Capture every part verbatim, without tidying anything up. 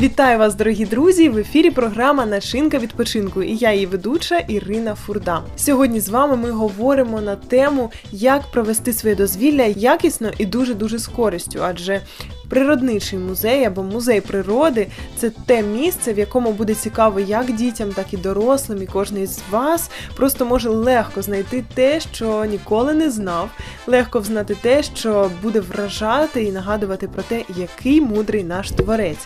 Вітаю вас, дорогі друзі! В ефірі програма «Начинка відпочинку» і я її ведуча Ірина Фурда. Сьогодні з вами ми говоримо на тему, як провести своє дозвілля якісно і дуже-дуже з користю, адже природничий музей або музей природи – це те місце, в якому буде цікаво як дітям, так і дорослим, і кожен із вас просто може легко знайти те, що ніколи не знав, легко взнати те, що буде вражати і нагадувати про те, який мудрий наш творець.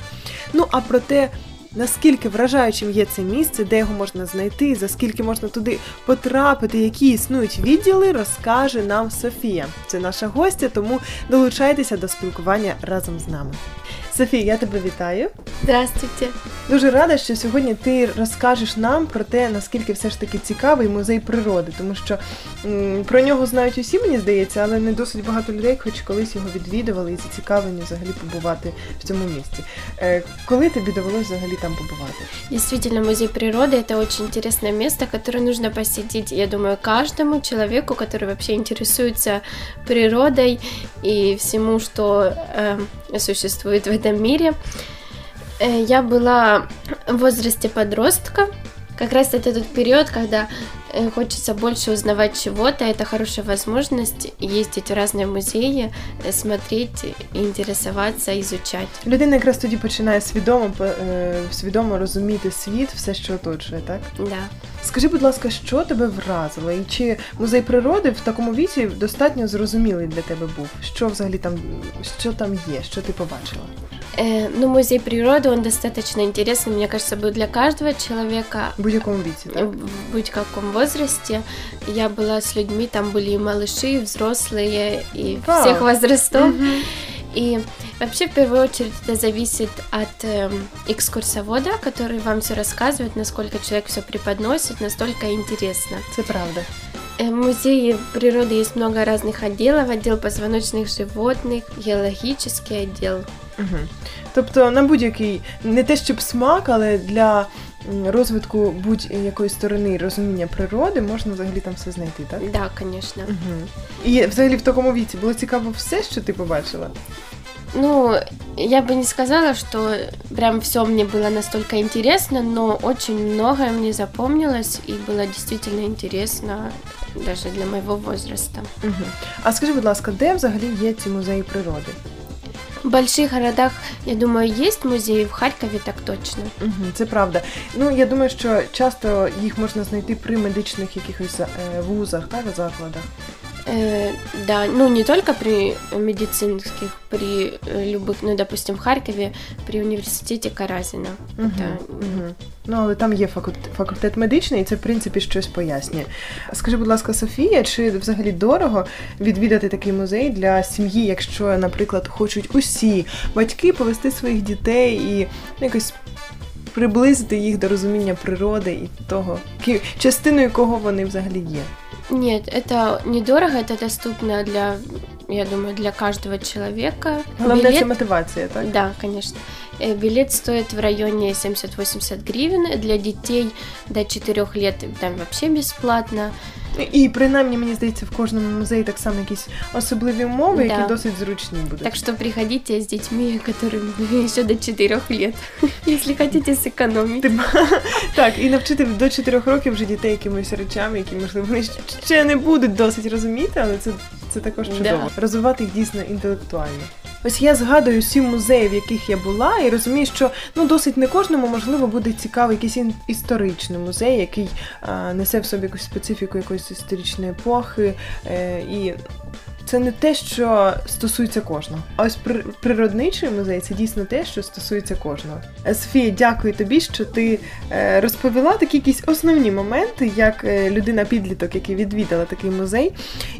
Ну, а про те, наскільки вражаючим є це місце, де його можна знайти, за скільки можна туди потрапити, які існують відділи, розкаже нам Софія. Це наша гостя, тому долучайтеся до спілкування разом з нами. Софія, я тебе вітаю. Здравствуйте. Дуже рада, що сьогодні ти розкажеш нам про те, наскільки все ж таки цікавий музей природи, тому що м, про нього знають усі, мені здається, але не досить багато людей, хоч колись його відвідували і зацікавлені взагалі побувати в цьому місці. Е, коли тобі довелося взагалі там побувати? Дійсно, музей природи – це дуже цікаве місце, яке потрібно посетити, я думаю, кожному чоловіку, який взагалі цікавиться природою і всьому, що е, существує в этом мире. Я была в возрасте подростка. Как раз это тот период, когда хочется больше узнавать чего-то. Это хорошая возможность ездить в разные музеи, смотреть, интересоваться, изучать. Людина якраз тоді починає свідомо, свідомо розуміти світ, все, що оточує, так? Да. Скажи, будь ласка, що тебе вразило? І чи музей природи в такому віці достатньо зрозумілий для тебе був? Що взагалі там, що там є, що ти побачила? Ну, музей природы, он достаточно интересный, мне кажется, будет для каждого человека. В будь-яком виде, да? В будь-каком возрасте. Я была с людьми, там были и малыши, и взрослые, и Вау. всех возрастов. Угу. И вообще, в первую очередь, это зависит от э, экскурсовода, который вам все рассказывает, насколько человек все преподносит, настолько интересно. Это правда. В музее природы есть много разных отделов. Отдел позвоночных животных, геологический отдел. Угу. Тобто на будь-який, не те щоб смак, але для розвитку будь-якої сторони розуміння природи можна взагалі там все знайти, так? Так, да, звісно. Угу. І взагалі в такому віці було цікаво все, що ти побачила? Ну, я бы не сказала, что прям все мне было настолько интересно, но очень многое мне запомнилось и было действительно интересно даже для моего возраста. Угу. А скажи, будь ласка, де взагалі є ці музеї природи? В больших городах, я думаю, є музеї, в Харкові так точно. Угу, це правда. Ну, я думаю, що часто їх можна знайти при медичних якихось вузах, так, закладах. Э, да, ну не только при медицинских, при любых, ну, допустим, в Харькове, при университете Каразина. Угу, это... угу. Ну, але там є факультет, факультет медичний, і це, в принципі, щось пояснює. Скажи, будь ласка, Софія, чи взагалі дорого відвідати такий музей для сім'ї, якщо, наприклад, хочуть усі батьки повести своїх дітей і якось приблизити їх до розуміння природи і того, частиною кого вони взагалі є? Нет, это недорого, это доступно для, я думаю, для каждого человека. Главное, это мотивация, так? Да, конечно. Билет стоит в районе семьдесят-восемьдесят гривен, для детей до четырех лет там вообще бесплатно. І, принаймні, мені здається, в кожному музеї так само якісь особливі умови, да, які досить зручні будуть. Так що приходіть з дітьми, яким ще до чотирьох років, якщо хочете зекономити. Так, і навчити до чотирьох років вже дітей якимись речами, які, можливо, вони ще не будуть досить розуміти, але це, це також чудово. Да. Розвивати їх дійсно інтелектуально. Ось я згадую сім музеїв, в яких я була, і розумію, що ну досить не кожному, можливо, буде цікавий якийсь історичний музей, який е, несе в собі якусь специфіку якоїсь історичної епохи, е, і це не те, що стосується кожного. А ось при, природничий музей – це дійсно те, що стосується кожного. Софія, дякую тобі, що ти е, розповіла такі якісь основні моменти, як е, людина-підліток, яка відвідала такий музей,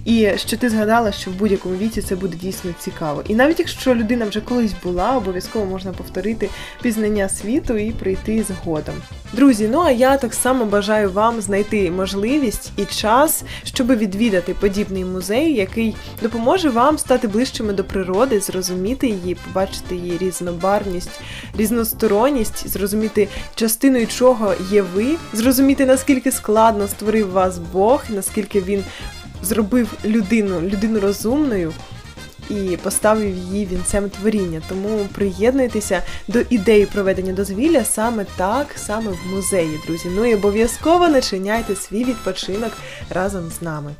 і що ти згадала, що в будь-якому віці це буде дійсно цікаво. І навіть якщо людина вже колись була, обов'язково можна повторити пізнання світу і прийти згодом. Друзі, ну а я так само бажаю вам знайти можливість і час, щоб відвідати подібний музей, який допоможе вам стати ближчими до природи, зрозуміти її, побачити її різнобарвність, різносторонність, зрозуміти частиною чого є ви, зрозуміти, наскільки складно створив вас Бог, наскільки він зробив людину, людину розумною. і поставив її вінцем творіння. Тому приєднуйтеся до ідеї проведення дозвілля саме так, саме в музеї, друзі. Ну і обов'язково начиняйте свій відпочинок разом з нами.